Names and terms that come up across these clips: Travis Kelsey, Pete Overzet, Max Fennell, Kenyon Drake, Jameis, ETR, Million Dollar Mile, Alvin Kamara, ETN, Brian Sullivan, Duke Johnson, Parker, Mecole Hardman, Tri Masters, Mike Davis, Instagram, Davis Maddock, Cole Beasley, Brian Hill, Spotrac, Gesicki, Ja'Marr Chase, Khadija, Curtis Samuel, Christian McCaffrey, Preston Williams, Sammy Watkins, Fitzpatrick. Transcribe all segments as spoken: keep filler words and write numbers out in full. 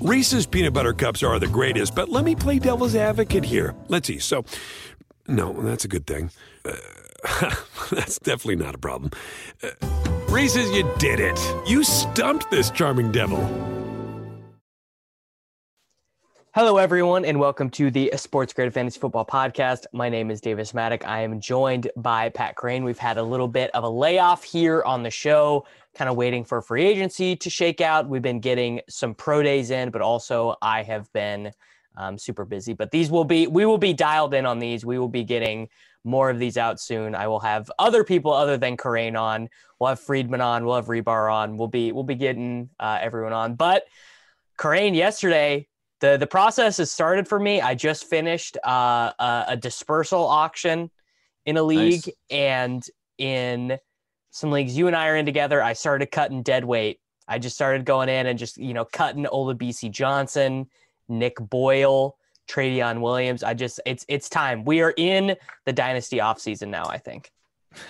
Reese's Peanut Butter Cups are the greatest, but let me play devil's advocate here. Let's see. So, no, that's a good thing. Uh, that's definitely not a problem. Uh, Reese's, you did it. You stumped this charming devil. Hello, everyone, and welcome to the Sports Grid Fantasy Football Podcast. My name is Davis Maddock. I am joined by Pat Crane. We've had a little bit of a layoff here on the show, kind of waiting for free agency to shake out. We've been getting some pro days in, but also I have been um, super busy. But these will be, we will be dialed in on these. We will be getting more of these out soon. I will have other people other than Crane on. We'll have Friedman on. We'll have Rebar on. We'll be, we'll be getting uh, everyone on. But Crane yesterday. The the process has started for me. I just finished uh, a, a dispersal auction in a league. Nice. And in some leagues you and I are in together, I started cutting dead weight. I just started going in and just, you know, cutting Olabisi Johnson, Nick Boyle, Tre'Dion Williams. I just, it's it's time. We are in the dynasty offseason now, I think.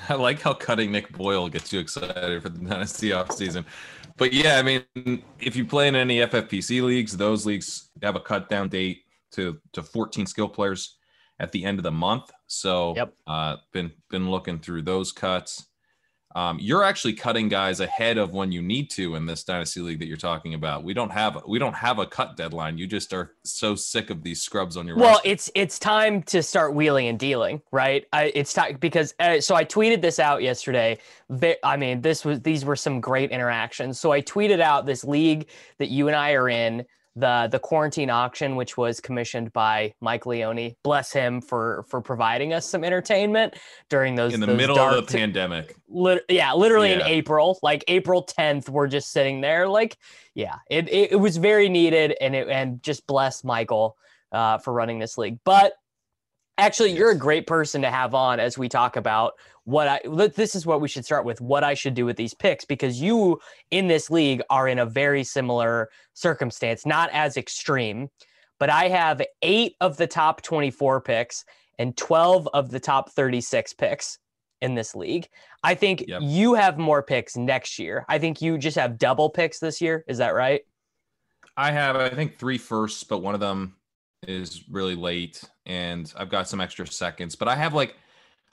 I like how cutting Nick Boyle gets you excited for the dynasty offseason. But yeah, I mean, if you play in any F F P C leagues, those leagues have a cut down date to, to fourteen skill players at the end of the month. So yep. uh, been, been looking through those cuts. Um, you're actually cutting guys ahead of when you need to in this dynasty league that you're talking about. We don't have, we don't have a cut deadline. You just are so sick of these scrubs on your roster. Well, it's, it's time to start wheeling and dealing, right? I, it's time because, uh, so I tweeted this out yesterday. I mean, this was, these were some great interactions. So I tweeted out this league that you and I are in, the, the quarantine auction, which was commissioned by Mike Leone, bless him for, for providing us some entertainment during those in the those middle of the t- pandemic. Lit- yeah. Literally yeah. In April, like April tenth, we're just sitting there. Like, yeah, it, it, it was very needed and it, and just bless Michael uh, for running this league. But actually yes. You're a great person to have on as we talk about what I, this is what we should start with, what I should do with these picks, because you in this league are in a very similar circumstance, not as extreme, but I have eight of the top twenty-four picks and twelve of the top thirty-six picks in this league. I think yep. You have more picks next year. I think you just have double picks this year. Is that right? I have, I think three firsts, but one of them is really late and I've got some extra seconds, but I have like,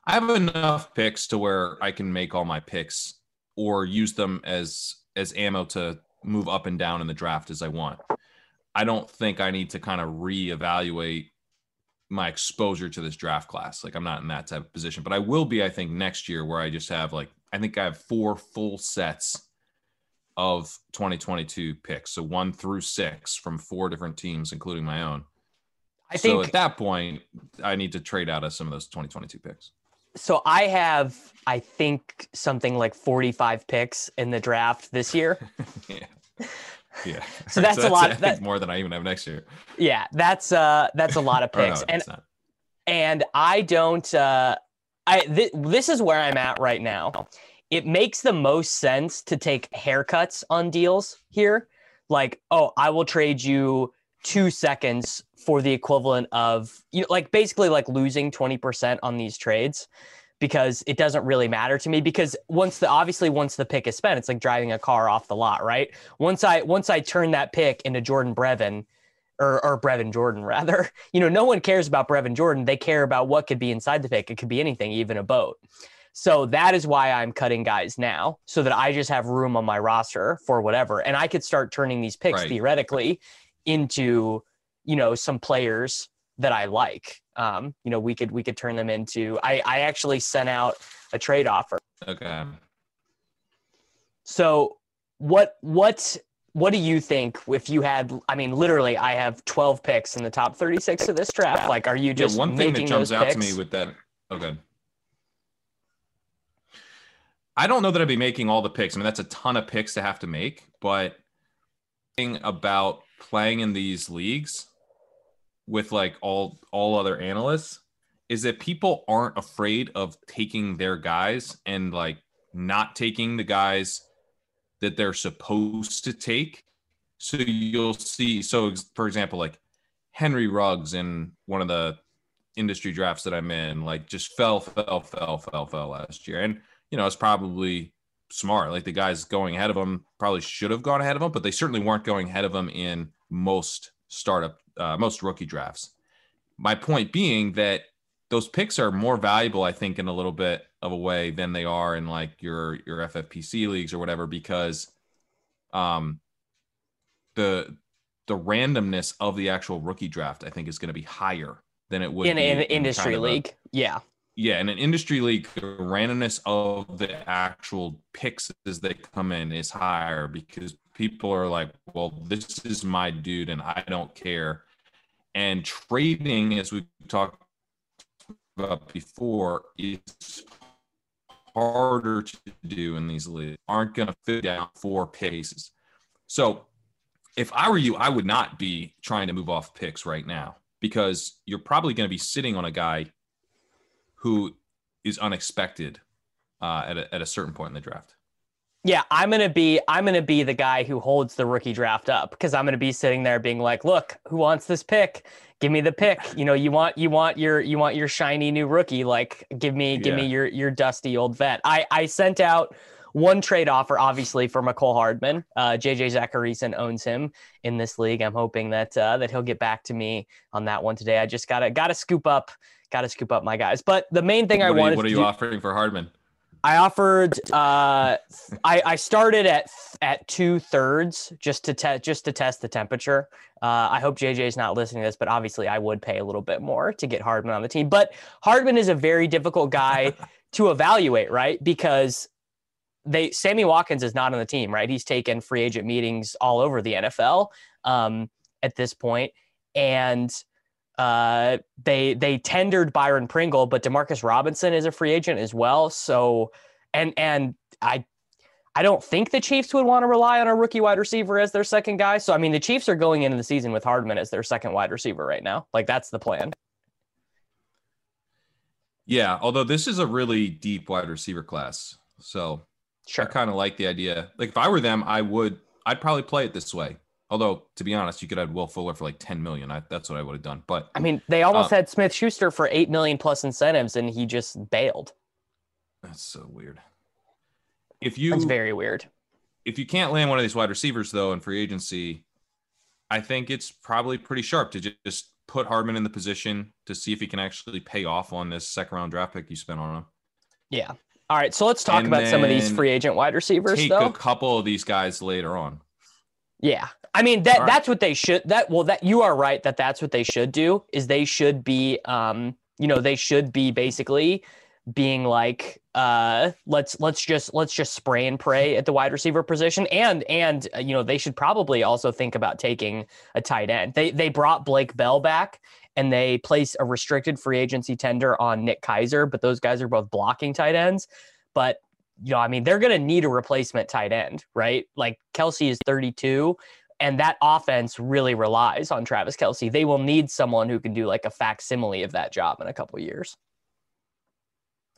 I have enough picks to where I can make all my picks or use them as as ammo to move up and down in the draft as I want. I don't think I need to kind of reevaluate my exposure to this draft class. Like I'm not in that type of position, but I will be, I think, next year where I just have like, I think I have four full sets of twenty twenty-two picks. So one through six from four different teams, including my own. I think, so at that point, I need to trade out of some of those twenty twenty-two picks. So I have, I think, something like forty-five picks in the draft this year. yeah. Yeah. So that's, so that's a lot. That's more than I even have next year. Yeah. That's uh, that's a lot of picks. no, and, and I don't, uh, I th- this is where I'm at right now. It makes the most sense to take haircuts on deals here. Like, oh, I will trade you two seconds for the equivalent of, you know, like basically like losing twenty percent on these trades, because it doesn't really matter to me, because once the, obviously once the pick is spent, it's like driving a car off the lot, right? Once I, once I turn that pick into Jordan Brevin or, or Brevin Jordan rather, you know, no one cares about Brevin Jordan. They care about what could be inside the pick. It could be anything, even a boat. So that is why I'm cutting guys now, so that I just have room on my roster for whatever. And I could start turning these picks right. theoretically into, you know, some players that I like. Um, you know, we could we could turn them into. I I actually sent out a trade offer. Okay. So what what what do you think if you had? I mean, literally, I have twelve picks in the top thirty-six of this draft. Like, are you just yeah, one thing that jumps out to me with that? Okay. I don't know that I'd be making all the picks. I mean, that's a ton of picks to have to make. But thing about playing in these leagues with like all all other analysts is that people aren't afraid of taking their guys and like not taking the guys that they're supposed to take. So you'll see, so for example, like Henry Ruggs in one of the industry drafts that I'm in, like just fell fell fell fell fell last year, and you know it's probably smart. Like the guys going ahead of him probably should have gone ahead of him, but they certainly weren't going ahead of him in most startup, uh, most rookie drafts. My point being that those picks are more valuable, I think, in a little bit of a way than they are in like your, your F F P C leagues or whatever, because um, the, the randomness of the actual rookie draft, I think, is going to be higher than it would in, be in an industry kind of league. A, yeah. Yeah. In an industry league, the randomness of the actual picks as they come in is higher because people are like, well, this is my dude and I don't care. And trading, as we talked about before, is harder to do in these leagues. Aren't going to fit down four paces. So if I were you, I would not be trying to move off picks right now because you're probably going to be sitting on a guy who is unexpected uh, at a, at a certain point in the draft. Yeah, I'm going to be I'm going to be the guy who holds the rookie draft up because I'm going to be sitting there being like, "Look, who wants this pick? Give me the pick. You know, you want you want your you want your shiny new rookie, like give me give yeah. me your your dusty old vet." I I sent out one trade offer, obviously, for Mecole Hardman. Uh, J J. Zacharisen owns him in this league. I'm hoping that uh, that he'll get back to me on that one today. I just gotta gotta scoop up, gotta scoop up my guys. But the main thing what I wanted. You, what are you to do, offering for Hardman? I offered. Uh, I I started at at two thirds just to test just to test the temperature. Uh, I hope J J's not listening to this, but obviously I would pay a little bit more to get Hardman on the team. But Hardman is a very difficult guy to evaluate, right? Because They Sammy Watkins is not on the team, right? He's taken free agent meetings all over the N F L um, at this point. And uh, they they tendered Byron Pringle, but DeMarcus Robinson is a free agent as well. So, and and I I don't think the Chiefs would want to rely on a rookie wide receiver as their second guy. So, I mean, the Chiefs are going into the season with Hardman as their second wide receiver right now. Like, that's the plan. Yeah, although this is a really deep wide receiver class. So... Sure. I kind of like the idea. Like if I were them, I would, I'd probably play it this way. Although to be honest, you could have Will Fuller for like ten million. I, that's what I would have done. But I mean, they almost um, had Smith Schuster for eight million plus incentives and he just bailed. That's so weird. If you, that's very weird. If you can't land one of these wide receivers though, in free agency, I think it's probably pretty sharp to just put Hardman in the position to see if he can actually pay off on this second round draft pick you spent on him. Yeah. All right, so let's talk and about some of these free agent wide receivers, take though. Take a couple of these guys later on. Yeah, I mean, that All that's right. what they should – That well, that you are right that that's what they should do is they should be um, – you know, they should be basically being like, uh, let's let's just let's just spray and pray at the wide receiver position. And, and you know, they should probably also think about taking a tight end. They They brought Blake Bell back. And they place a restricted free agency tender on Nick Kaiser, but those guys are both blocking tight ends. But, you know, I mean, they're going to need a replacement tight end, right? Like Kelsey is thirty-two, and that offense really relies on Travis Kelsey. They will need someone who can do like a facsimile of that job in a couple of years.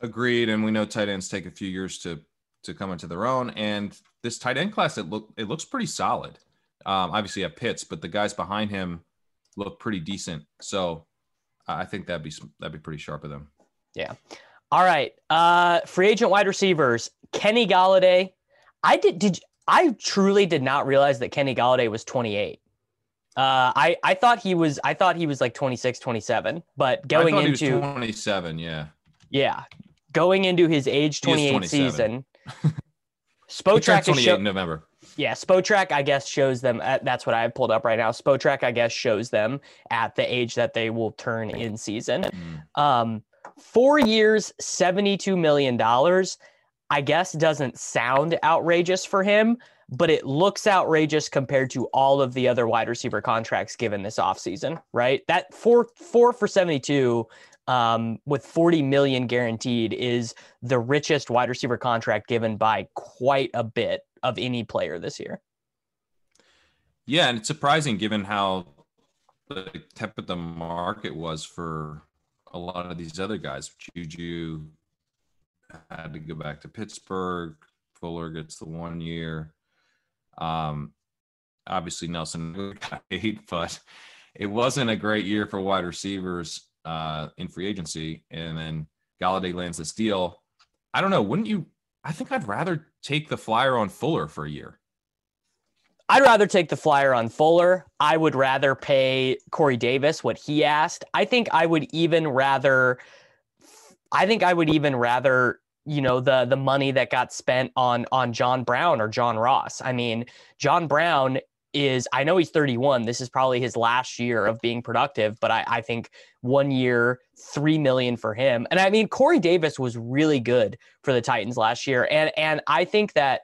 Agreed. And we know tight ends take a few years to to come into their own. And this tight end class, it, look, it looks pretty solid. Um, obviously, you have Pitts, but the guys behind him look pretty decent. So uh, I think that'd be, that'd be pretty sharp of them. Yeah. All right. Uh, free agent wide receivers, Kenny Golladay. I did, did I truly did not realize that Kenny Golladay was twenty-eight. Uh, I, I thought he was, I thought he was like twenty-six, twenty-seven, but going I into he was twenty-seven. Yeah. Yeah. Going into his age twenty-eight season. Spotrac twenty-eight show- in November. Yeah, Spotrac, I guess, shows them – that's what I pulled up right now. Spotrac, I guess, shows them at the age that they will turn in season. Um, four years, seventy-two million dollars, I guess doesn't sound outrageous for him, but it looks outrageous compared to all of the other wide receiver contracts given this offseason, right? That four, four for seventy-two um, with forty million dollars guaranteed is the richest wide receiver contract given by quite a bit of any player this year. Yeah, and it's surprising given how the tepid the market was for a lot of these other guys. Juju had to go back to Pittsburgh. Fuller gets the one year. Um, obviously Nelson got eight, but it wasn't a great year for wide receivers uh, in free agency. And then Golladay lands this deal. I don't know. Wouldn't you? I think I'd rather take the flyer on Fuller for a year. I'd rather take the flyer on Fuller. I would rather pay Corey Davis what he asked. I think I would even rather, I think I would even rather, you know, the the money that got spent on on John Brown or John Ross. I mean, John Brown is, I know he's thirty-one. This is probably his last year of being productive, but I, I think one year, three million dollars for him. And I mean, Corey Davis was really good for the Titans last year. And, and I think that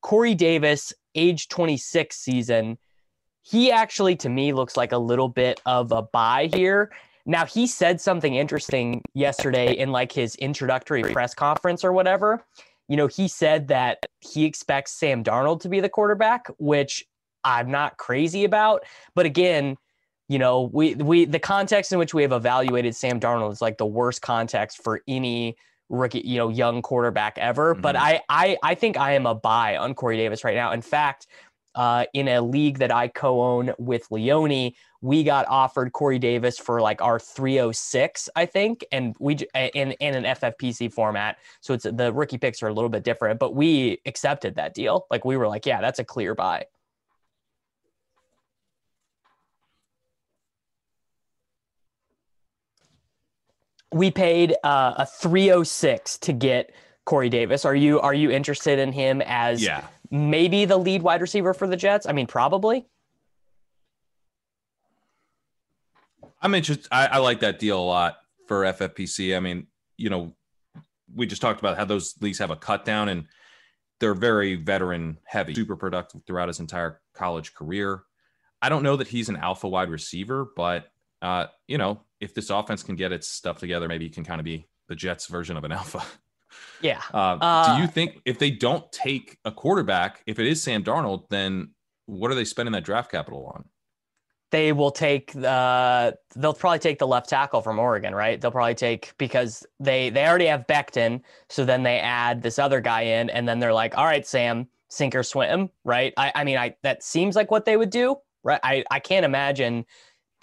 Corey Davis, age twenty-six season, he actually, to me, looks like a little bit of a buy here. Now, he said something interesting yesterday in like his introductory press conference or whatever. You know, he said that he expects Sam Darnold to be the quarterback, which I'm not crazy about. But again, you know, we, we, the context in which we have evaluated Sam Darnold is like the worst context for any rookie, you know, young quarterback ever. Mm-hmm. But I, I, I think I am a buy on Corey Davis right now. In fact, uh, in a league that I co-own with Leone, we got offered Corey Davis for like our three oh six, I think. And we, in, in an F F P C format. So it's, the rookie picks are a little bit different, but we accepted that deal. Like we were like, yeah, that's a clear buy. We paid uh, a three oh six to get Corey Davis. Are you are you interested in him as yeah. maybe the lead wide receiver for the Jets? I mean, probably. I'm interested. I, I like that deal a lot for F F P C. I mean, you know, we just talked about how those leagues have a cut down, and they're very veteran heavy, super productive throughout his entire college career. I don't know that he's an alpha wide receiver, but uh, you know, if this offense can get its stuff together, maybe you can kind of be the Jets version of an alpha. Yeah. Uh, uh, do you think if they don't take a quarterback, if it is Sam Darnold, then what are they spending that draft capital on? They will take the, they'll probably take the left tackle from Oregon, right? They'll probably take, because they, they already have Becton. So then they add this other guy in, and then they're like, all right, Sam, sink or swim. Right. I, I mean, I, that seems like what they would do. Right. I, I can't imagine.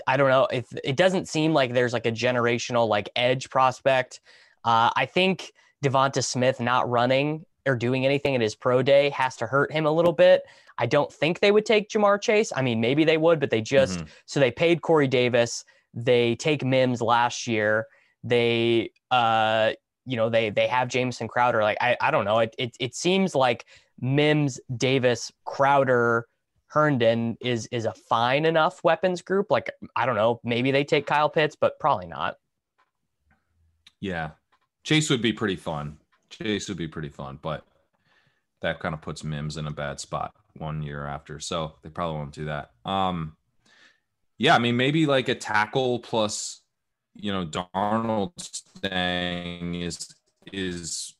I don't know if it doesn't seem like there's like a generational like edge prospect. Uh, I think Devonta Smith not running or doing anything in his pro day has to hurt him a little bit. I don't think they would take Ja'Marr Chase. I mean, maybe they would, but they just, mm-hmm. so they paid Corey Davis. They take Mims last year. They, uh, you know, they, they have Jameson Crowder. Like, I, I don't know. It, it, it seems like Mims, Davis, Crowder, Herndon is is a fine enough weapons group. Like, I don't know, maybe they take Kyle Pitts, but probably not. Yeah. Chase would be pretty fun. Chase would be pretty fun, but that kind of puts Mims in a bad spot one year after. So they probably won't do that. Um, yeah, I mean, maybe like a tackle plus, you know, Darnold's thing is is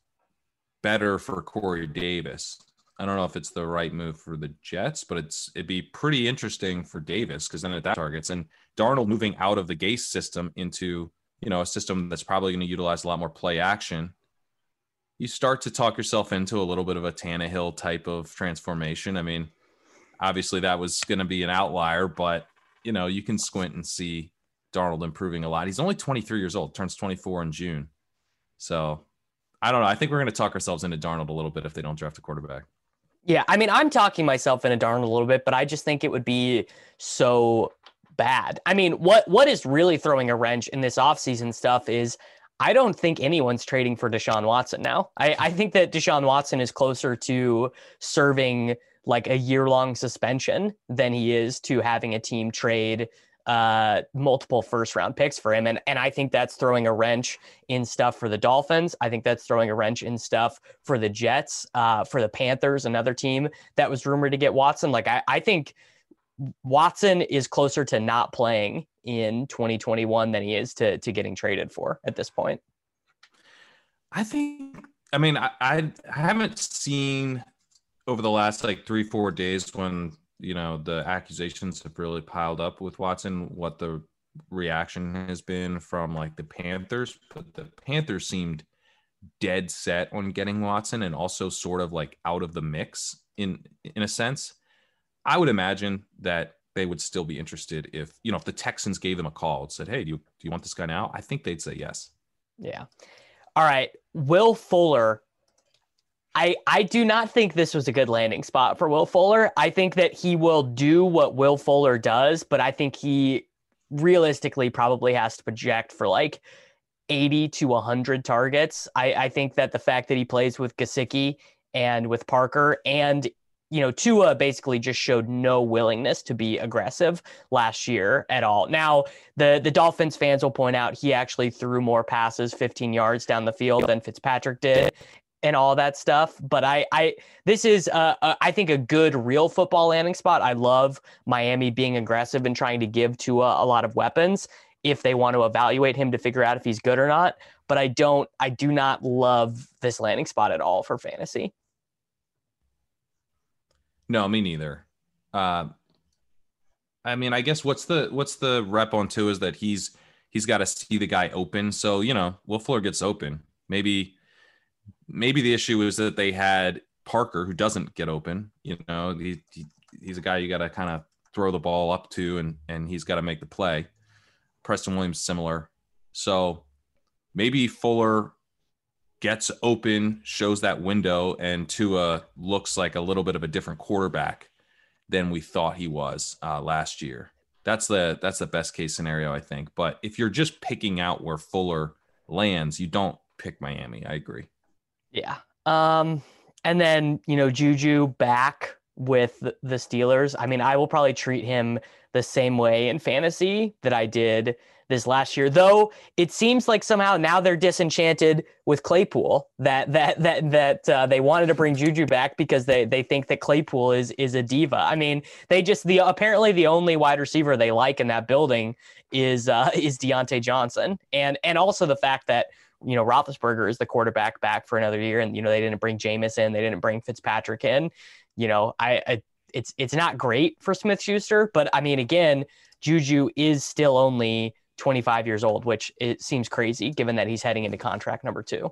better for Corey Davis. I don't know if it's the right move for the Jets, but it's it'd be pretty interesting for Davis, because then at that targets and Darnold moving out of the Gase system into, you know, a system that's probably going to utilize a lot more play action. You start to talk yourself into a little bit of a Tannehill type of transformation. I mean, obviously that was going to be an outlier, but you know, you can squint and see Darnold improving a lot. He's only twenty-three years old, turns twenty-four in June. So I don't know. I think we're going to talk ourselves into Darnold a little bit if they don't draft a quarterback. Yeah, I mean, I'm talking myself into Darnold a little bit, but I just think it would be so bad. I mean, what what is really throwing a wrench in this offseason stuff is I don't think anyone's trading for Deshaun Watson now. I, I think that Deshaun Watson is closer to serving like a year-long suspension than he is to having a team trade uh, multiple first-round picks for him. And, and I think that's throwing a wrench in stuff for the Dolphins. I think that's throwing a wrench in stuff for the Jets, uh, for the Panthers, another team that was rumored to get Watson. Like, I, I think Watson is closer to not playing in twenty twenty-one than he is to, to getting traded for at this point. I think, I mean, I, I haven't seen over the last like three, four days when, you know, the accusations have really piled up with Watson, what the reaction has been from like the Panthers, but the Panthers seemed dead set on getting Watson and also sort of like out of the mix in, in a sense. I would imagine that they would still be interested if, you know, if the Texans gave them a call and said, hey, do you, do you want this guy now? I think they'd say yes. Yeah. All right. Will Fuller I, I do not think this was a good landing spot for Will Fuller. I think that he will do what Will Fuller does, but I think he realistically probably has to project for like eighty to one hundred targets. I, I think that the fact that he plays with Gesicki and with Parker and, you know, Tua basically just showed no willingness to be aggressive last year at all. Now, the, the Dolphins fans will point out he actually threw more passes fifteen yards down the field than Fitzpatrick did, and all that stuff. But I, I this is, uh, a, I think, a good real football landing spot. I love Miami being aggressive and trying to give Tua a lot of weapons if they want to evaluate him to figure out if he's good or not. But I don't, I do not love this landing spot at all for fantasy. No, me neither. Uh, I mean, I guess what's the, what's the rep on Tua is that he's, he's got to see the guy open. So, you know, Will Fuller gets open. Maybe, Maybe the issue is that they had Parker, who doesn't get open. You know, he, he he's a guy you got to kind of throw the ball up to, and and he's got to make the play. Preston Williams similar. So maybe Fuller gets open, shows that window, and Tua looks like a little bit of a different quarterback than we thought he was uh, last year. That's the that's the best case scenario, I think. But if you're just picking out where Fuller lands, you don't pick Miami. I agree. Yeah. Um, and then, you know, Juju back with the Steelers. I mean, I will probably treat him the same way in fantasy that I did this last year, though it seems like somehow now they're disenchanted with Claypool, that that that that uh, they wanted to bring Juju back because they they think that Claypool is is a diva. I mean, they just the apparently the only wide receiver they like in that building is uh, is Deontay Johnson, and and also the fact that, you know, Roethlisberger is the quarterback back for another year, and you know they didn't bring Jameis in, they didn't bring Fitzpatrick in. You know, I, I it's it's not great for Smith-Schuster, but I mean, again, Juju is still only twenty-five years old, which it seems crazy given that he's heading into contract number two.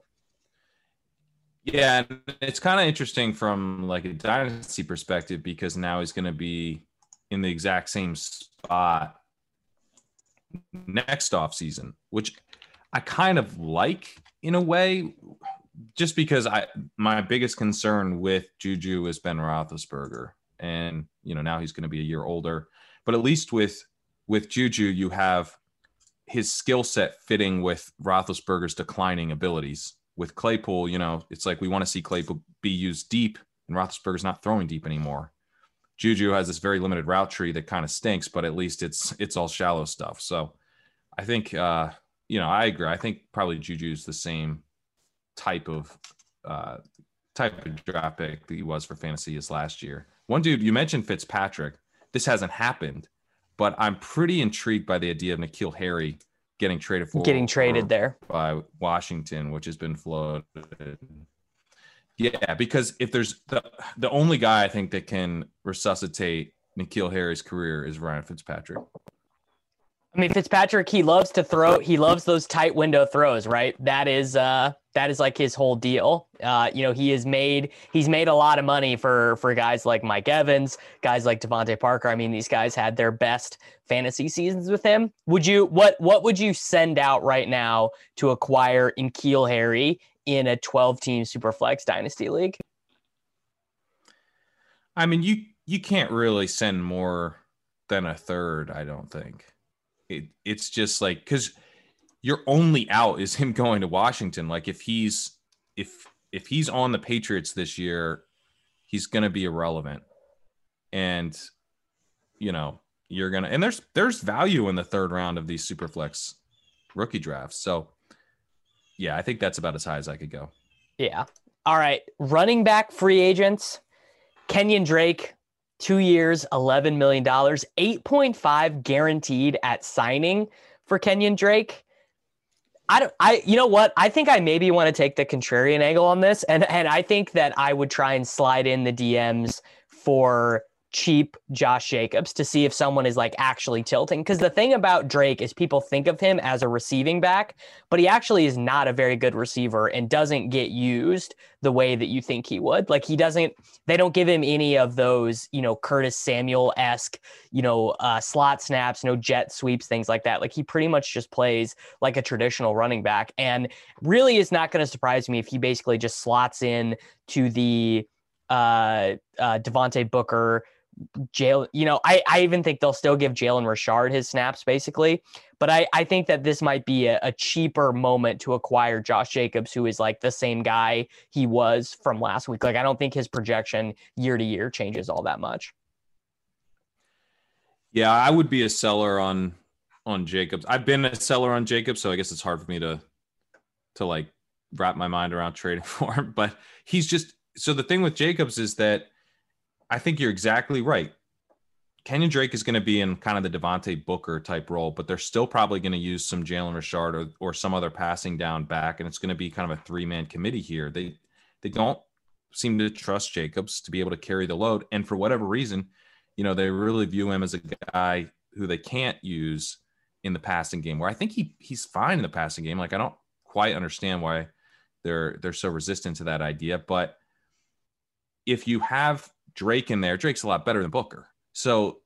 Yeah, it's kind of interesting from like a dynasty perspective because now he's going to be in the exact same spot next offseason, which I kind of like in a way, just because I my biggest concern with Juju is Ben Roethlisberger, and you know now he's going to be a year older, but at least with with Juju you have his skill set fitting with Roethlisberger's declining abilities. With Claypool, you know, it's like we want to see Claypool be used deep, and Roethlisberger's not throwing deep anymore. Juju has this very limited route tree that kind of stinks, but at least it's it's all shallow stuff. So I think. Uh, You know, I agree. I think probably Juju's the same type of uh, type of draft pick that he was for fantasy as last year. One dude, you mentioned Fitzpatrick. This hasn't happened, but I'm pretty intrigued by the idea of N'Keal Harry getting traded for getting traded there by Washington, which has been floated. Yeah, because if there's the the only guy I think that can resuscitate N'Keal Harry's career is Ryan Fitzpatrick. I mean, Fitzpatrick, he loves to throw. He loves those tight window throws, right? That is uh, that is like his whole deal. Uh, you know, he has made he's made a lot of money for for guys like Mike Evans, guys like Devontae Parker. I mean, these guys had their best fantasy seasons with him. Would you what what would you send out right now to acquire N'Keal Harry in a twelve team Superflex Dynasty League? I mean, you you can't really send more than a third, I don't think. It, it's just like because your only out is him going to Washington. Like if he's if if he's on the Patriots this year, he's going to be irrelevant. And you know you're gonna and there's there's value in the third round of these Superflex rookie drafts. So yeah, I think that's about as high as I could go. Yeah. All right. Running back free agents, Kenyon Drake. Two years, eleven million dollars, eight point five guaranteed at signing for Kenyon Drake. I don't, I, you know what? I think I maybe want to take the contrarian angle on this. And, and I think that I would try and slide in the D Ms for cheap Josh Jacobs to see if someone is like actually tilting. Because the thing about Drake is people think of him as a receiving back, but he actually is not a very good receiver and doesn't get used the way that you think he would. Like he doesn't, they don't give him any of those, you know, Curtis Samuel-esque, you know, uh, slot snaps, no jet sweeps, things like that. Like he pretty much just plays like a traditional running back, and really is not going to surprise me if he basically just slots in to the uh, uh, Devontae Booker, Jalen, you know, I, I even think they'll still give Jalen Richard his snaps basically, but I, I think that this might be a, a cheaper moment to acquire Josh Jacobs, who is like the same guy he was from last week. Like, I don't think his projection year to year changes all that much. Yeah, I would be a seller on, on Jacobs. I've been a seller on Jacobs, so I guess it's hard for me to, to like wrap my mind around trading for him, but he's just, so the thing with Jacobs is that I think you're exactly right. Kenyon Drake is going to be in kind of the Devontae Booker type role, but they're still probably going to use some Jalen Richard or, or some other passing down back, and it's going to be kind of a three-man committee here. They they don't seem to trust Jacobs to be able to carry the load, and for whatever reason, you know, they really view him as a guy who they can't use in the passing game, where I think he he's fine in the passing game. Like, I don't quite understand why they're they're so resistant to that idea, but if you have Drake in there, Drake's a lot better than Booker. So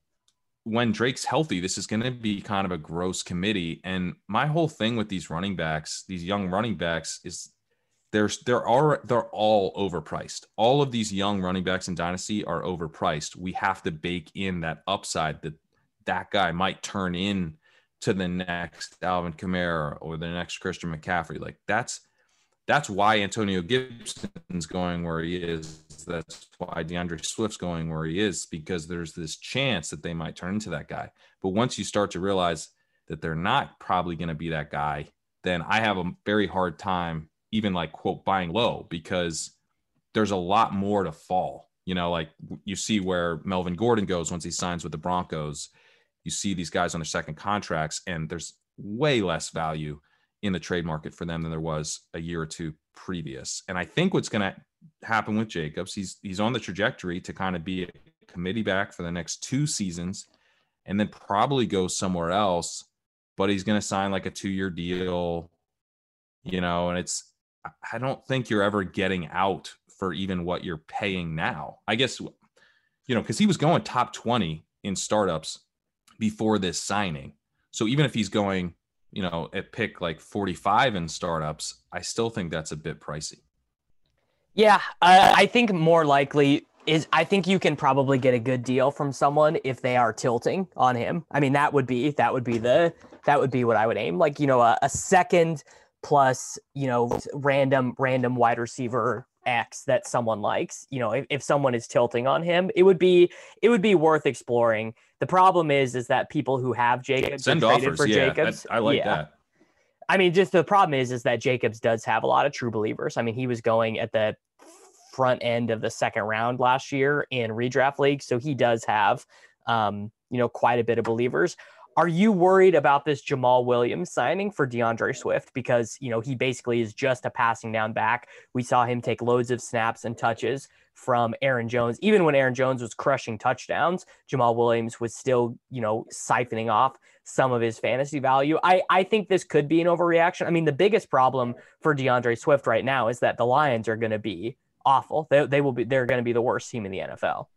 when Drake's healthy, this is going to be kind of a gross committee. And my whole thing with these running backs, these young running backs, is there's there are they're all overpriced. All of these young running backs in Dynasty are overpriced. We have to bake in that upside that that guy might turn in to the next Alvin Kamara or the next Christian McCaffrey. Like that's That's why Antonio Gibson's going where he is. That's why DeAndre Swift's going where he is, because there's this chance that they might turn into that guy. But once you start to realize that they're not probably going to be that guy, then I have a very hard time even like, quote, buying low, because there's a lot more to fall. You know, like you see where Melvin Gordon goes once he signs with the Broncos. You see these guys on their second contracts, and there's way less value in the trade market for them than there was a year or two previous. And I think what's going to happen with Jacobs, he's he's on the trajectory to kind of be a committee back for the next two seasons and then probably go somewhere else, but he's going to sign like a two-year deal, you know, and it's, I don't think you're ever getting out for even what you're paying now. I guess, you know, because he was going top twenty in startups before this signing. So even if he's going, you know, at pick like forty-five in startups, I still think that's a bit pricey. Yeah, uh, I think more likely is I think you can probably get a good deal from someone if they are tilting on him. I mean, that would be that would be the that would be what I would aim. Like, you know, a, a second plus, you know, random random wide receiver X that someone likes. You know, if, if someone is tilting on him, it would be it would be worth exploring. The problem is, is that people who have Jacobs send offers for yeah, Jacobs. I, I like yeah. that. I mean, just the problem is, is that Jacobs does have a lot of true believers. I mean, he was going at the front end of the second round last year in redraft league. So he does have, um, you know, quite a bit of believers. Are you worried about this Jamal Williams signing for DeAndre Swift? Because, you know, he basically is just a passing down back. We saw him take loads of snaps and touches from Aaron Jones. Even when Aaron Jones was crushing touchdowns, Jamal Williams was still, you know, siphoning off some of his fantasy value. I, I think this could be an overreaction. I mean, the biggest problem for DeAndre Swift right now is that the Lions are going to be awful. They, they will be, they're going to be the worst team in the N F L.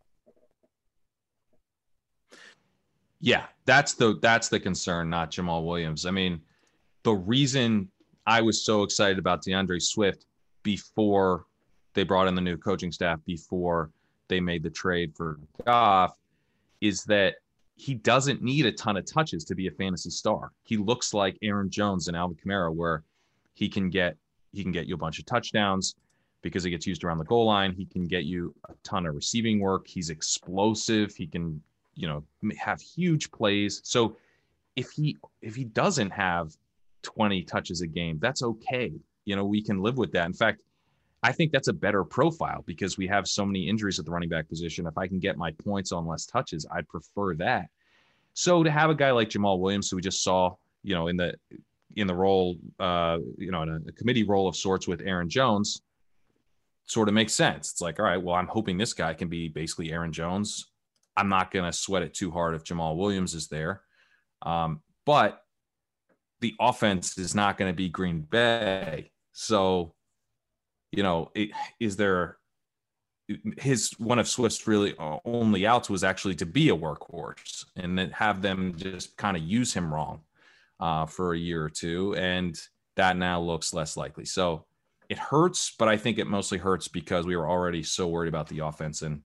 Yeah, that's the that's the concern, not Jamal Williams. I mean, the reason I was so excited about DeAndre Swift before they brought in the new coaching staff, before they made the trade for Goff, is that he doesn't need a ton of touches to be a fantasy star. He looks like Aaron Jones and Alvin Kamara, where he can get he can get you a bunch of touchdowns because he gets used around the goal line. He can get you a ton of receiving work. He's explosive. He can, you know, have huge plays. So if he if he doesn't have twenty touches a game, that's okay. You know, we can live with that. In fact, I think that's a better profile because we have so many injuries at the running back position. If I can get my points on less touches, I'd prefer that. So to have a guy like Jamal Williams, who we just saw, you know, in the in the role, uh, you know, in a, a committee role of sorts with Aaron Jones, sort of makes sense. It's like, all right, well, I'm hoping this guy can be basically Aaron Jones I'm not going to sweat it too hard if Jamal Williams is there. Um, but the offense is not going to be Green Bay. So, you know, it, is there his one of Swift's really only outs was actually to be a workhorse and then have them just kind of use him wrong uh, for a year or two. And that now looks less likely. So it hurts, but I think it mostly hurts because we were already so worried about the offense. And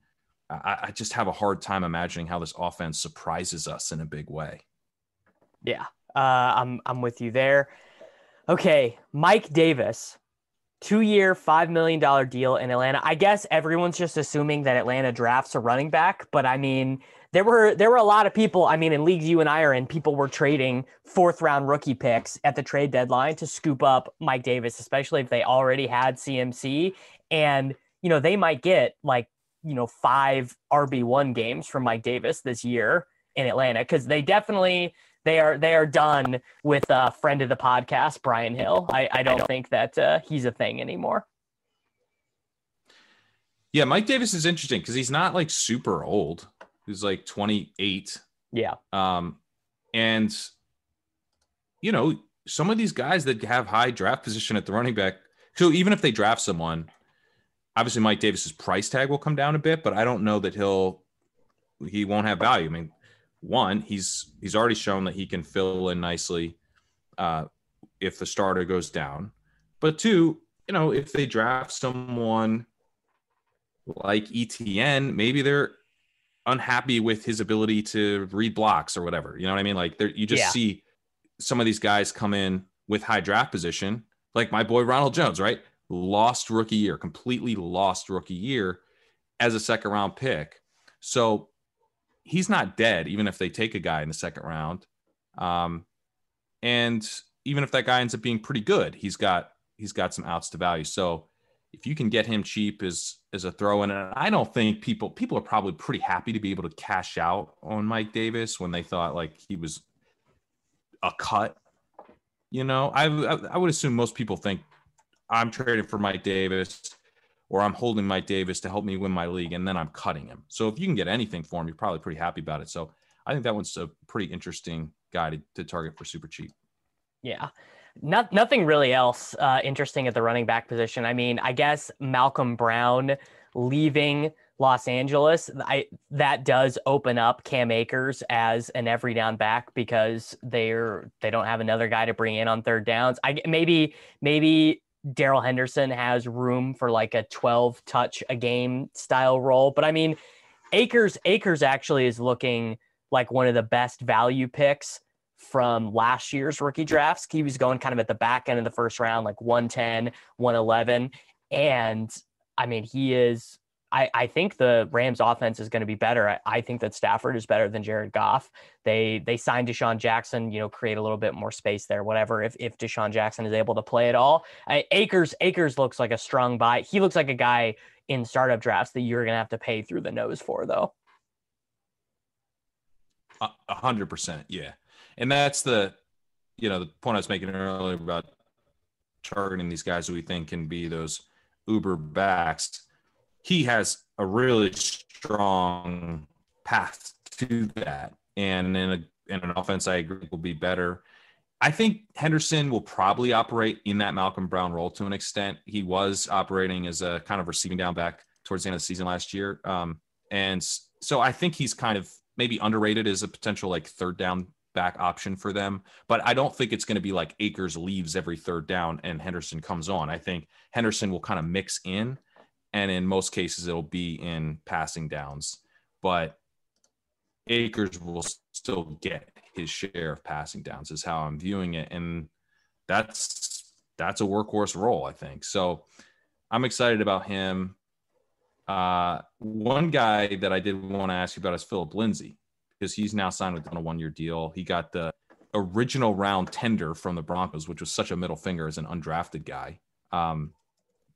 I, I just have a hard time imagining how this offense surprises us in a big way. Yeah. Uh, I'm I'm with you there. Okay, Mike Davis, two-year, five million dollars deal in Atlanta. I guess everyone's just assuming that Atlanta drafts a running back, but I mean, there were there were a lot of people, I mean, in leagues you and I are in, people were trading fourth-round rookie picks at the trade deadline to scoop up Mike Davis, especially if they already had C M C. And, you know, they might get, like, you know, five R B one games from Mike Davis this year in Atlanta because they definitely – They are they are done with a friend of the podcast, Brian Hill. I, I don't think that uh, he's a thing anymore. Yeah, Mike Davis is interesting because he's not like super old. He's like twenty-eight. Yeah. Um, and, you know, some of these guys that have high draft position at the running back. So even if they draft someone, obviously Mike Davis's price tag will come down a bit, but I don't know that he'll he won't have value. I mean, one, he's he's already shown that he can fill in nicely uh, if the starter goes down. But two, you know, if they draft someone like E T N, maybe they're unhappy with his ability to read blocks or whatever. You know what I mean? Like you just yeah. see some of these guys come in with high draft position, like my boy Ronald Jones, right? Lost rookie year, completely lost rookie year as a second round pick. So he's not dead, even if they take a guy in the second round. Um, and even if that guy ends up being pretty good, he's got he's got some outs to value. So if you can get him cheap as, as a throw-in, and I don't think people people are probably pretty happy to be able to cash out on Mike Davis when they thought like he was a cut. You know, I, I would assume most people think I'm trading for Mike Davis, or I'm holding Mike Davis to help me win my league, and then I'm cutting him. So if you can get anything for him, you're probably pretty happy about it. So I think that one's a pretty interesting guy to, to target for super cheap. Yeah. Not, nothing really else uh, interesting at the running back position. I mean, I guess Malcolm Brown leaving Los Angeles, I, that does open up Cam Akers as an every down back because they're, they don't have another guy to bring in on third downs. I maybe, maybe, Daryl Henderson has room for like a twelve touch a game style role. But I mean, Akers, Akers actually is looking like one of the best value picks from last year's rookie drafts. He was going kind of at the back end of the first round, like one ten, one eleven. And I mean, he is, I, I think the Rams offense is going to be better. I, I think that Stafford is better than Jared Goff. They they signed Deshaun Jackson, you know, create a little bit more space there, whatever, if if Deshaun Jackson is able to play at all. I, Akers, Akers looks like a strong buy. He looks like a guy in startup drafts that you're going to have to pay through the nose for, though. A hundred percent, yeah. And that's the, you know, the point I was making earlier about targeting these guys who we think can be those uber backs. He has a really strong path to that. And in, a, in an offense, I agree, will be better. I think Henderson will probably operate in that Malcolm Brown role to an extent. He was operating as a kind of receiving down back towards the end of the season last year. Um, and so I think he's kind of maybe underrated as a potential like third down back option for them. But I don't think it's going to be like Akers leaves every third down and Henderson comes on. I think Henderson will kind of mix in. And in most cases, it'll be in passing downs. But Akers will still get his share of passing downs is how I'm viewing it. And that's that's a workhorse role, I think. So I'm excited about him. Uh, one guy that I did want to ask you about is Philip Lindsay, because he's now signed with on a one-year deal. He got the original round tender from the Broncos, which was such a middle finger as an undrafted guy. Um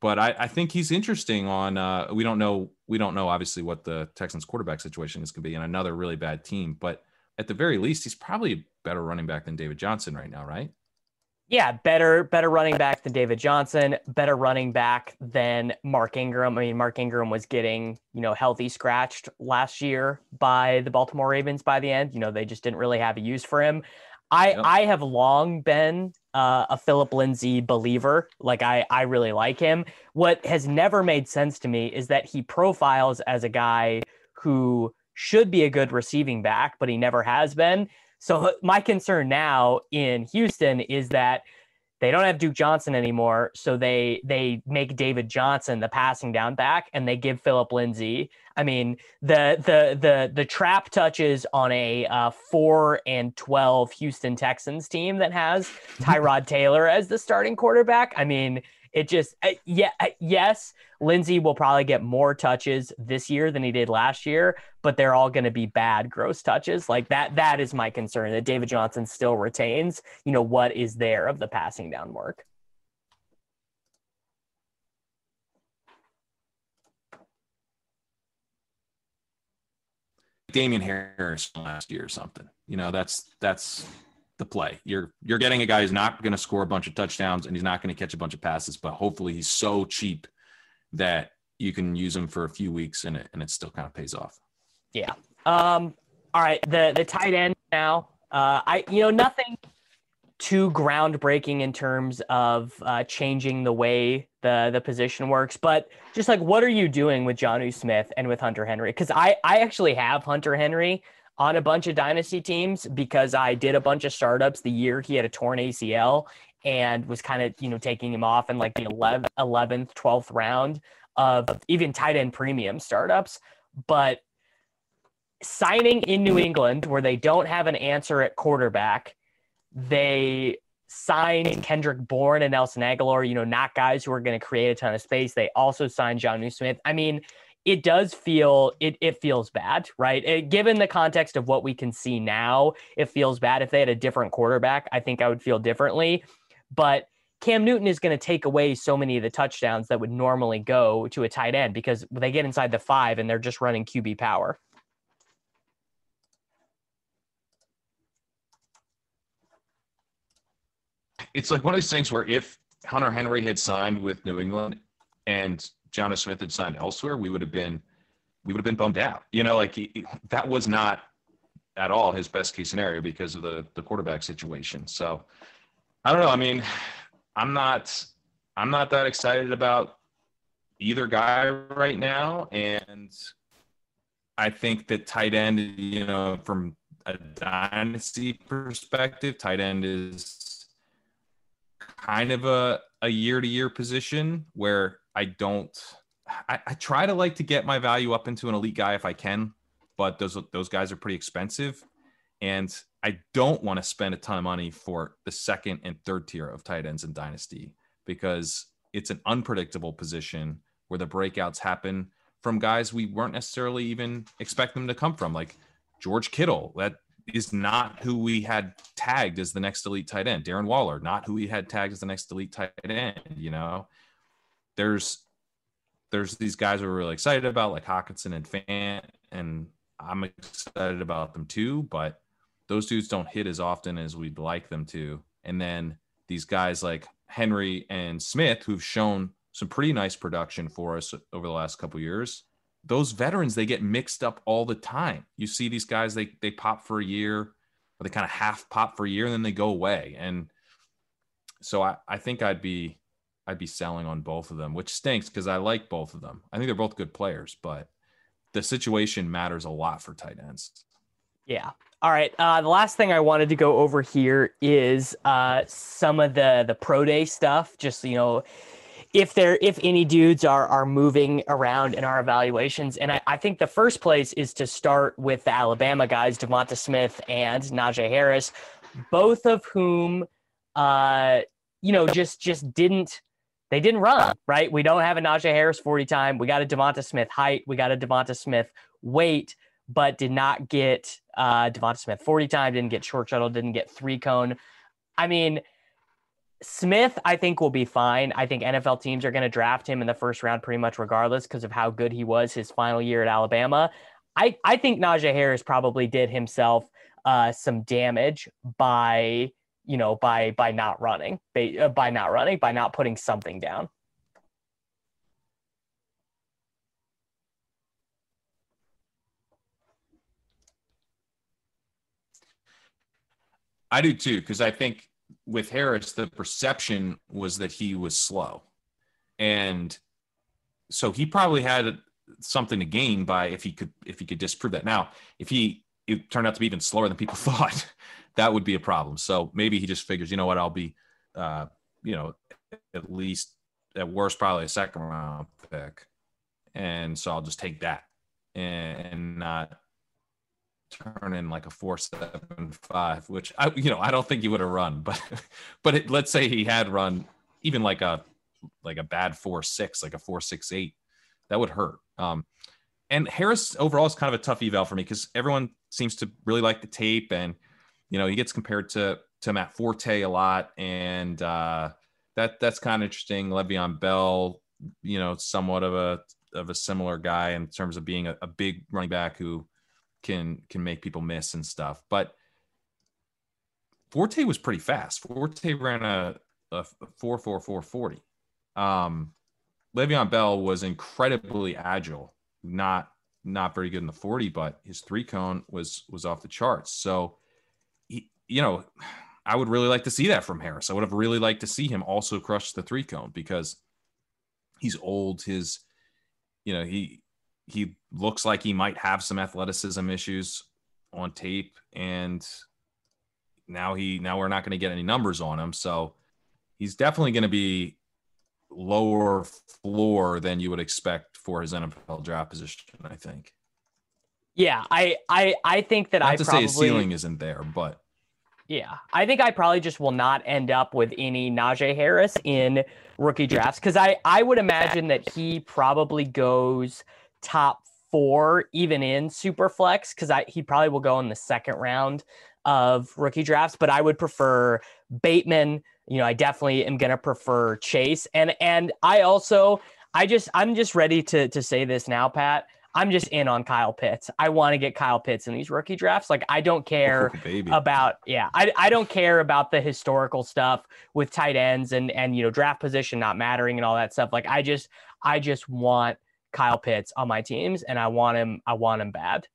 But I, I think he's interesting on uh, – we don't know, we don't know obviously, what the Texans quarterback situation is going to be in another really bad team. But at the very least, he's probably a better running back than David Johnson right now, right? Yeah, better better running back than David Johnson, better running back than Mark Ingram. I mean, Mark Ingram was getting, you know, healthy scratched last year by the Baltimore Ravens by the end. You know, they just didn't really have a use for him. I, yep. I have long been uh, a Philip Lindsay believer. Like, I, I really like him. What has never made sense to me is that he profiles as a guy who should be a good receiving back, but he never has been. So my concern now in Houston is that they don't have Duke Johnson anymore. So they, they make David Johnson the passing down back and they give Philip Lindsay. I mean, the, the, the, the trap touches on a uh, four and twelve Houston Texans team that has Tyrod Taylor as the starting quarterback. I mean, it just, uh, yeah, uh, yes, Lindsay will probably get more touches this year than he did last year, but they're all going to be bad, gross touches. Like that, that is my concern, that David Johnson still retains, you know, what is there of the passing down work. Damian Harris last year or something, you know, that's, that's, the play. You're you're getting a guy who's not going to score a bunch of touchdowns and he's not going to catch a bunch of passes, but hopefully he's so cheap that you can use him for a few weeks and it, and it still kind of pays off. Yeah. Um, all right. The the tight end now, uh, I you know, nothing too groundbreaking in terms of uh, changing the way the the position works, but just like, what are you doing with Jonnu Smith and with Hunter Henry? Because I, I actually have Hunter Henry on a bunch of dynasty teams because I did a bunch of startups the year he had a torn A C L and was kind of, you know, taking him off in like the eleventh, twelfth round of even tight end premium startups. But signing in New England where they don't have an answer at quarterback, they signed Kendrick Bourne and Nelson Aguilar, you know, not guys who are going to create a ton of space. They also signed Jonnu Smith. I mean, it does feel, it it feels bad, right? It, given the context of what we can see now, it feels bad. If they had a different quarterback, I think I would feel differently. But Cam Newton is going to take away so many of the touchdowns that would normally go to a tight end because they get inside the five and they're just running Q B power. It's like one of those things where if Hunter Henry had signed with New England and Jonnu Smith had signed elsewhere, we would have been, we would have been bummed out. You know, like he, that was not at all his best case scenario because of the the quarterback situation. So I don't know. I mean, I'm not, I'm not that excited about either guy right now. And I think that tight end, you know, from a dynasty perspective, tight end is kind of a, a year-to-year position where I don't I, I try to like to get my value up into an elite guy if I can, but those those guys are pretty expensive. And I don't want to spend a ton of money for the second and third tier of tight ends in Dynasty because it's an unpredictable position where the breakouts happen from guys we weren't necessarily even expecting them to come from, like George Kittle. That is not who we had tagged as the next elite tight end. Darren Waller, not who we had tagged as the next elite tight end, you know? There's there's these guys we're really excited about, like Hockenson and Fant, and I'm excited about them too, but those dudes don't hit as often as we'd like them to. And then these guys like Henry and Smith, who've shown some pretty nice production for us over the last couple of years, those veterans, they get mixed up all the time. You see these guys, they they pop for a year, or they kind of half pop for a year, and then they go away. And so I, I think I'd be I'd be selling on both of them, which stinks because I like both of them. I think they're both good players, but the situation matters a lot for tight ends. Yeah. All right. Uh, the last thing I wanted to go over here is uh, some of the the pro day stuff. Just, you know, if there, if any dudes are, are moving around in our evaluations. And I, I think the first place is to start with the Alabama guys, Devonta Smith and Najee Harris, both of whom, uh, you know, just, just didn't, they didn't run, right? We don't have a Najee Harris forty time. We got a Devonta Smith height. We got a Devonta Smith weight, but did not get uh, Devonta Smith forty time, didn't get short shuttle, didn't get three cone. I mean, Smith, I think, will be fine. I think N F L teams are going to draft him in the first round pretty much regardless because of how good he was his final year at Alabama. I, I think Najee Harris probably did himself uh, some damage by, you know, by, by not running, by, by not running, by not putting something down. I do too, because I think with Harris, the perception was that he was slow. And so he probably had something to gain by if he could, if he could disprove that. Now, if he, it turned out to be even slower than people thought, that would be a problem. So maybe he just figures, you know what, I'll be, uh, you know, at least at worst, probably a second round pick. And so I'll just take that and not turn in like a four, seven, five, which I, you know, I don't think he would have run, but, but it, let's say he had run even like a, like a bad four, six, like a four, six, eight, that would hurt. Um, And Harris overall is kind of a tough eval for me because everyone seems to really like the tape, and you know he gets compared to to Matt Forte a lot, and uh, that that's kind of interesting. Le'Veon Bell, you know, somewhat of a of a similar guy in terms of being a, a big running back who can can make people miss and stuff. But Forte was pretty fast. Forte ran a, a four four four forty. Um, Le'Veon Bell was incredibly agile. Not not very good in the forty, but his three cone was was off the charts. So, he, you know, I would really like to see that from Harris. I would have really liked to see him also crush the three cone because he's old. His, you know, he he looks like he might have some athleticism issues on tape, and now he now we're not going to get any numbers on him. So he's definitely going to be lower floor than you would expect for his N F L draft position, I think. Yeah, I I, I think that not I to probably, say his ceiling isn't there, but yeah, I think I probably just will not end up with any Najee Harris in rookie drafts because I, I would imagine that he probably goes top four even in Superflex because I he probably will go in the second round of rookie drafts, but I would prefer Bateman. You know, I definitely am going to prefer Chase. And, and I also, I just, I'm just ready to, to say this now, Pat, I'm just in on Kyle Pitts. I want to get Kyle Pitts in these rookie drafts. Like I don't care oh, baby. about, yeah, I, I don't care about the historical stuff with tight ends and, and, you know, draft position not mattering and all that stuff. Like I just, I just want Kyle Pitts on my teams and I want him, I want him bad.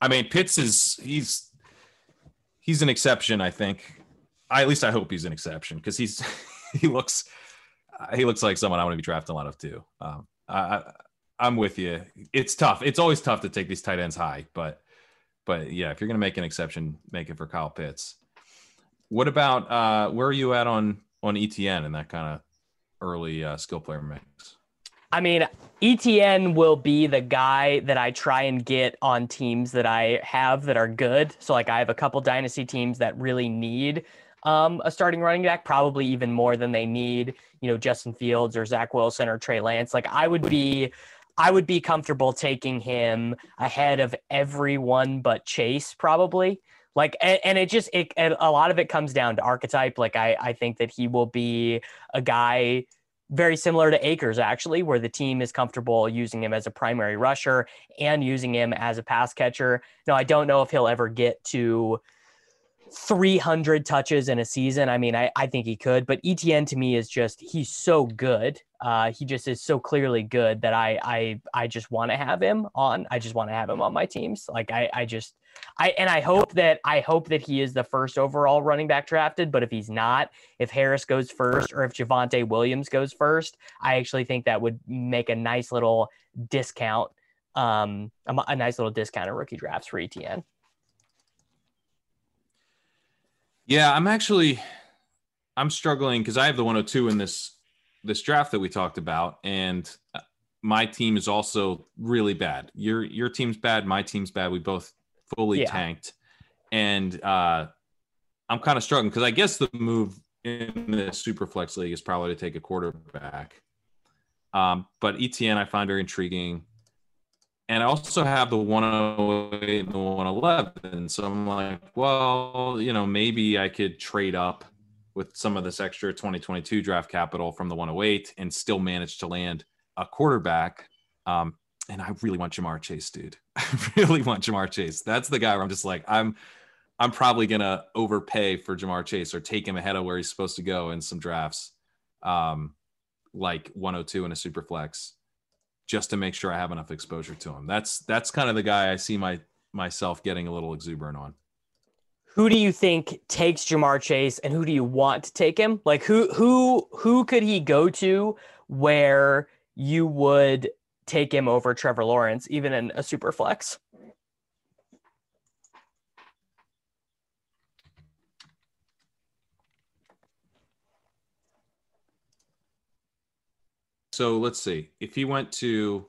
I mean, Pitts is he's he's an exception. I think, I, at least I hope he's an exception because he's he looks he looks like someone I want to be drafting a lot of too. Um, I, I'm with you. It's tough. It's always tough to take these tight ends high, but but yeah, if you're gonna make an exception, make it for Kyle Pitts. What about uh, where are you at on on E T N and that kind of early uh, skill player mix? I mean, E T N will be the guy that I try and get on teams that I have that are good. So like I have a couple dynasty teams that really need um, a starting running back, probably even more than they need, you know, Justin Fields or Zach Wilson or Trey Lance. Like I would be, I would be comfortable taking him ahead of everyone but Chase probably. Like, and, and it just, it, a lot of it comes down to archetype. Like I, I think that he will be a guy very similar to Akers, actually, where the team is comfortable using him as a primary rusher and using him as a pass catcher. Now, I don't know if he'll ever get to three hundred touches in a season. I mean, I, I think he could, but E T N to me is just, he's so good. Uh, he just is so clearly good that I I I just want to have him on. I just want to have him on my teams. Like I I just I and I hope that I hope that he is the first overall running back drafted. But if he's not, if Harris goes first or if Javonte Williams goes first, I actually think that would make a nice little discount, um, a, a nice little discount in rookie drafts for E T N. Yeah, I'm actually I'm struggling because I have the one oh two in this. this draft that we talked about, and my team is also really bad. Your, your team's bad. My team's bad. We both fully yeah. tanked. And uh, I'm kind of struggling because I guess the move in the Superflex League is probably to take a quarterback. Um, but E T N, I find very intriguing. And I also have the one oh eight and the one eleven. So I'm like, well, you know, maybe I could trade up with some of this extra twenty twenty-two draft capital from the one oh eight and still manage to land a quarterback. Um, And I really want Ja'Marr Chase, dude. I really want Ja'Marr Chase. That's the guy where I'm just like, I'm I'm probably going to overpay for Ja'Marr Chase or take him ahead of where he's supposed to go in some drafts, um, like one oh two in a super flex, just to make sure I have enough exposure to him. That's that's kind of the guy I see my myself getting a little exuberant on. Who do you think takes Ja'Marr Chase and who do you want to take him? Like who who who could he go to where you would take him over Trevor Lawrence, even in a super flex? So let's see if he went to,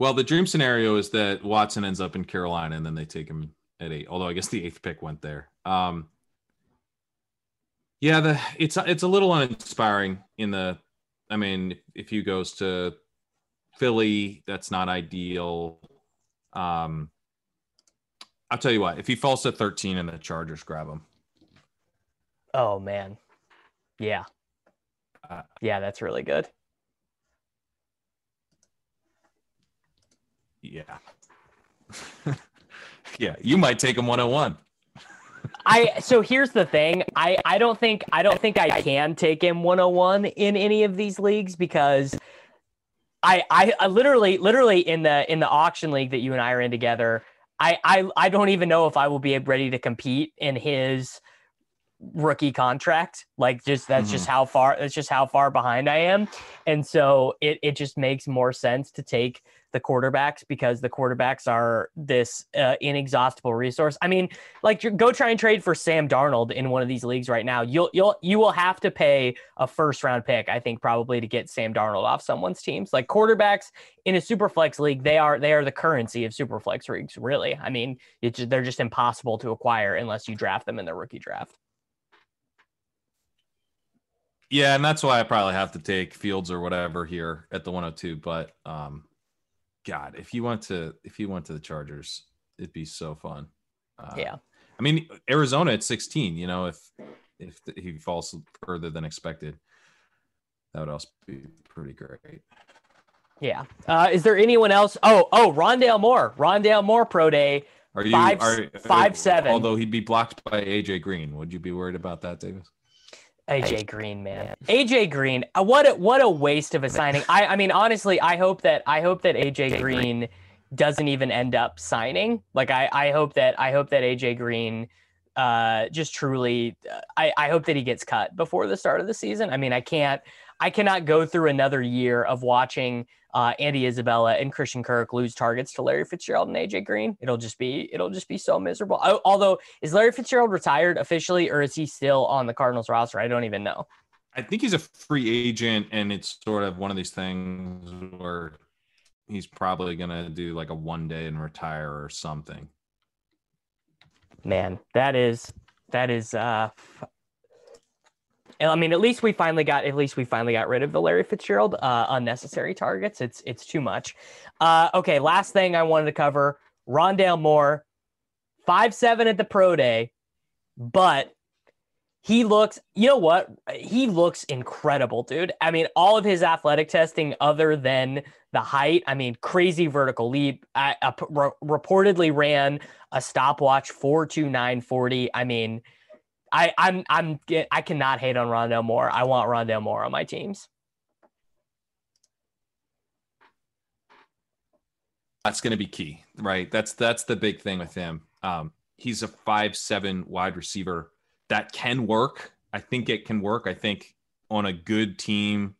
well, the dream scenario is that Watson ends up in Carolina and then they take him at eight. Although I guess the eighth pick went there. Um, yeah, the it's, it's a little uninspiring in the, I mean, if he goes to Philly, that's not ideal. Um, I'll tell you what, if he falls to thirteen and the Chargers grab him. Oh, man. Yeah. Uh, yeah, that's really good. Yeah. Yeah, you might take him one oh one. I so here's the thing. I, I don't think I don't think I can take him one oh one in any of these leagues because I, I I literally literally in the in the auction league that you and I are in together, I I I don't even know if I will be ready to compete in his rookie contract. Like just that's mm-hmm. just how far that's just how far behind I am. And so it it just makes more sense to take the quarterbacks because the quarterbacks are this uh, inexhaustible resource. I mean, like go try and trade for Sam Darnold in one of these leagues right now. You'll you'll you will have to pay a first round pick, I think, probably to get Sam Darnold off someone's teams. Like quarterbacks in a superflex league, they are they are the currency of superflex leagues, really. I mean, it's just, they're just impossible to acquire unless you draft them in the rookie draft. Yeah, and that's why I probably have to take Fields or whatever here at the one oh two, but um God, if you went to if you went to the Chargers, it'd be so fun. Uh, yeah, I mean Arizona at sixteen. You know, if if he falls further than expected, that would also be pretty great. Yeah. Uh, is there anyone else? Oh, oh, Rondale Moore. Rondale Moore pro day. Are you five, are, five seven? Although he'd be blocked by A J Green, would you be worried about that, Davis? A J Green, man. A J Green. What a, what a waste of a signing. I, I mean, honestly, I hope that I hope that A J Green doesn't even end up signing. Like, I, I hope that I hope that A J Green uh, just truly. I, I hope that he gets cut before the start of the season. I mean, I can't. I cannot go through another year of watching uh, Andy Isabella and Christian Kirk lose targets to Larry Fitzgerald and A J Green. It'll just be, it'll just be so miserable. I, although is Larry Fitzgerald retired officially or is he still on the Cardinals roster? I don't even know. I think he's a free agent and it's sort of one of these things where he's probably going to do like a one day and retire or something. Man, that is, that is, uh, I mean, at least we finally got at least we finally got rid of the Larry Fitzgerald uh, unnecessary targets. It's it's too much. Uh, okay, last thing I wanted to cover: Rondale Moore, five seven at the pro day, but he looks. You know what? He looks incredible, dude. I mean, all of his athletic testing, other than the height. I mean, crazy vertical leap. I, I re- reportedly ran a stopwatch four two nine forty. I mean. I I'm I'm I cannot hate on Rondale Moore. I want Rondale Moore on my teams. That's going to be key, right? That's that's the big thing with him. Um, he's a five seven wide receiver that can work. I think it can work. I think on a good team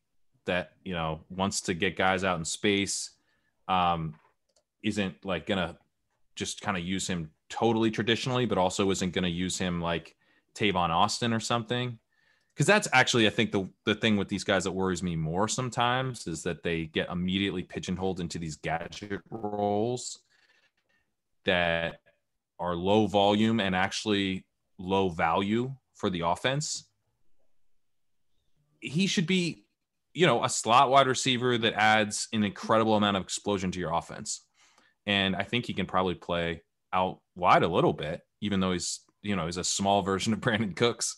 that you know wants to get guys out in space, um, isn't like going to just kind of use him totally traditionally, but also isn't going to use him like Tavon Austin or something, because that's actually I think the the thing with these guys that worries me more sometimes is that they get immediately pigeonholed into these gadget roles that are low volume and actually low value for the offense. He should be, you know, a slot wide receiver that adds an incredible amount of explosion to your offense, and I think he can probably play out wide a little bit, even though he's you know, he's a small version of Brandon Cooks.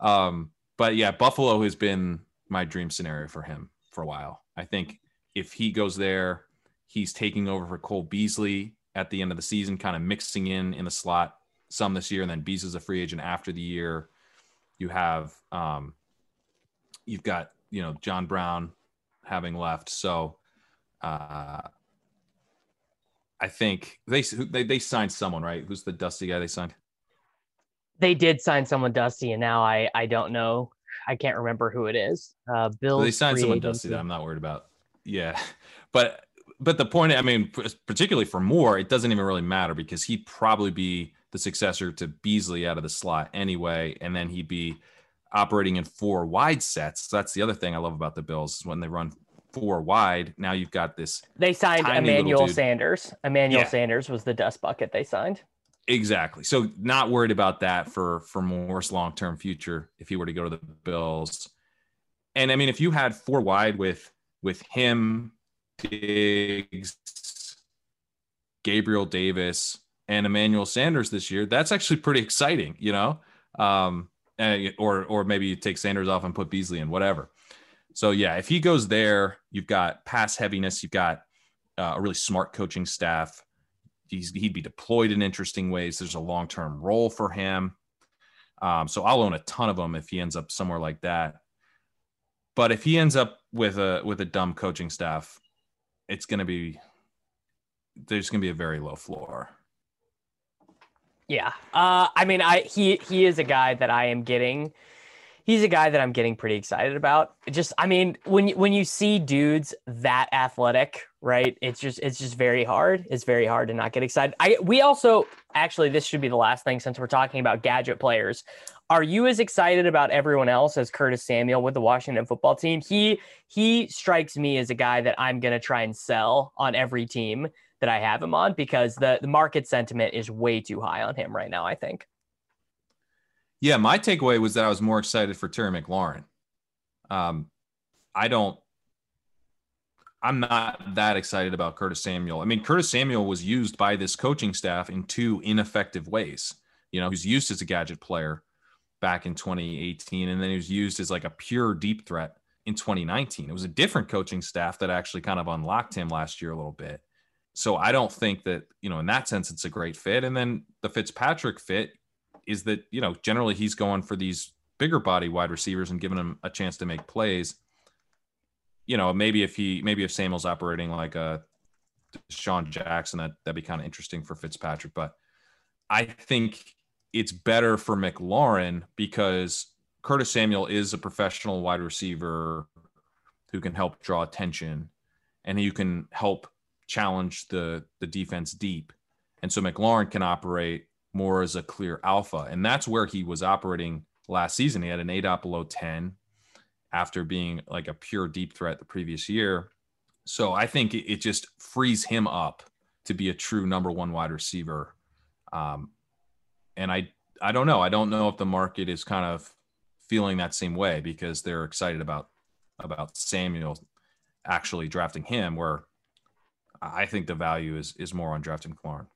Um, but yeah, Buffalo has been my dream scenario for him for a while. I think if he goes there, He's taking over for Cole Beasley at the end of the season, kind of mixing in in the slot some this year. And then Beasley's a free agent after the year. You have, um, you've got, you know, John Brown having left. So uh, I think they, they, they signed someone, right? Who's the Dusty guy they signed? They did sign someone Dusty, and now I, I don't know. I can't remember who it is. Uh, Bill. So they signed someone Dusty that I'm not worried about. Yeah. But, but the point, I mean, particularly for Moore, it doesn't even really matter because he'd probably be the successor to Beasley out of the slot anyway. And then he'd be operating in four wide sets. That's the other thing I love about the Bills is when they run four wide. Now you've got this. They signed Emmanuel Sanders. Emmanuel yeah. Sanders was the dust bucket they signed. Exactly. So not worried about that for, for Moore's long-term future if he were to go to the Bills. And I mean, if you had four wide with, with him, Diggs, Gabriel Davis, and Emmanuel Sanders this year, that's actually pretty exciting, you know? Um, and, or, or maybe you take Sanders off and put Beasley in, whatever. So yeah, if he goes there, you've got pass heaviness. You've got uh, a really smart coaching staff. He's, he'd be deployed in interesting ways. There's a long-term role for him. Um, so I'll own a ton of him if he ends up somewhere like that. But if he ends up with a, with a dumb coaching staff, it's going to be, there's going to be a very low floor. Yeah. Uh, I mean, I, he, he is a guy that I am getting, he's a guy that I'm getting pretty excited about. It just, I mean, when you, when you see dudes that athletic, right, it's just, it's just very hard. It's very hard to not get excited. I, we also, actually, this should be the last thing since we're talking about gadget players. Are you as excited about everyone else as Curtis Samuel with the Washington football team? He, he strikes me as a guy that I'm going to try and sell on every team that I have him on because the, the market sentiment is way too high on him right now, I think. Yeah, my takeaway was that I was more excited for Terry McLaurin. Um, I don't – I'm not that excited about Curtis Samuel. I mean, Curtis Samuel was used by this coaching staff in two ineffective ways. You know, he's used as a gadget player back in twenty eighteen, and then he was used as like a pure deep threat in twenty nineteen. It was a different coaching staff that actually kind of unlocked him last year a little bit. So I don't think that, you know, in that sense, it's a great fit. And then the Fitzpatrick fit is that, you know, generally he's going for these bigger body wide receivers and giving them a chance to make plays. You know, maybe if he, maybe if Samuel's operating like a Deshaun Jackson, that, that'd be kind of interesting for Fitzpatrick. But I think it's better for McLaurin because Curtis Samuel is a professional wide receiver who can help draw attention and who can help challenge the, the defense deep. And so McLaurin can operate more as a clear alpha. And that's where he was operating last season. He had an eight point oh ten after being like a pure deep threat the previous year. So I think it just frees him up to be a true number one wide receiver. Um, and I, I don't know. I don't know if the market is kind of feeling that same way because they're excited about, about Samuel actually drafting him, where I think the value is, is more on drafting McLaurin.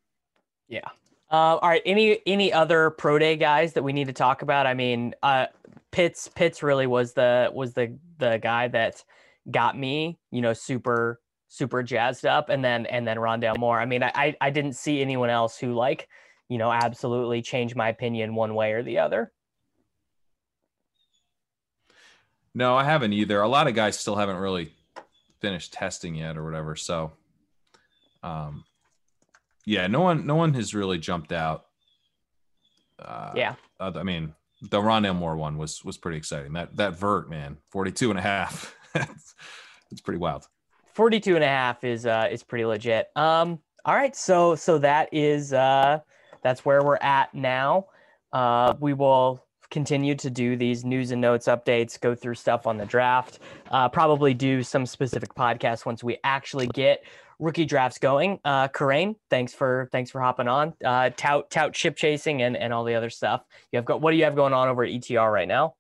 Yeah. Uh, all right. Any any other pro day guys that we need to talk about? I mean, uh, Pitts Pitts really was the was the the guy that got me, you know, super super jazzed up, and then and then Rondale Moore. I mean, I I didn't see anyone else who like, you know, absolutely changed my opinion one way or the other. No, I haven't either. A lot of guys still haven't really finished testing yet or whatever. So, um. Yeah, no one, no one has really jumped out. Uh, yeah, uh, I mean, the Rondale Moore one was was pretty exciting. That that vert, man, forty-two and a half. That's it's pretty wild. forty-two and a half is uh, is pretty legit. Um, all right, so so that is uh, that's where we're at now. Uh, we will continue to do these news and notes updates, go through stuff on the draft, uh, probably do some specific podcasts once we actually get rookie drafts going. Uh, Corain, thanks for, thanks for hopping on, uh, tout, tout ship chasing and, and all the other stuff you have got. What do you have going on over at E T R right now?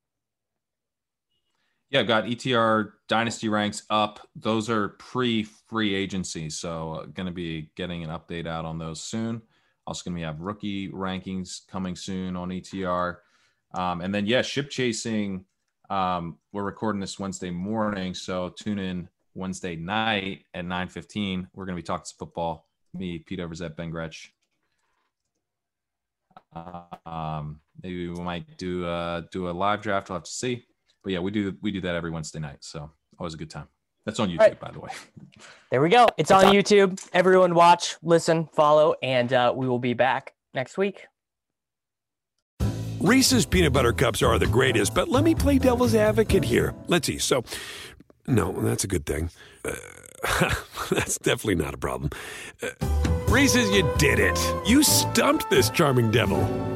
Yeah, I've got E T R dynasty ranks up. Those are pre free agency. So uh, going to be getting an update out on those soon. Also going to have rookie rankings coming soon on E T R. Um, and then yeah, ship chasing. Um, we're recording this Wednesday morning. So tune in Wednesday night at nine fifteen. We're going to be talking some football. Me, Pete Overzet, Ben Gretsch. Um, maybe we might do uh do a live draft. I'll have to see. But yeah, we do we do that every Wednesday night. So always a good time. That's on YouTube, right, by the way. There we go. It's, it's on, on YouTube. Everyone watch, listen, follow, and uh, we will be back next week. Reese's peanut butter cups are the greatest, but let me play devil's advocate here. Let's see. So, no, that's a good thing. Uh, that's definitely not a problem. Uh, Reese's, you did it. You stumped this charming devil.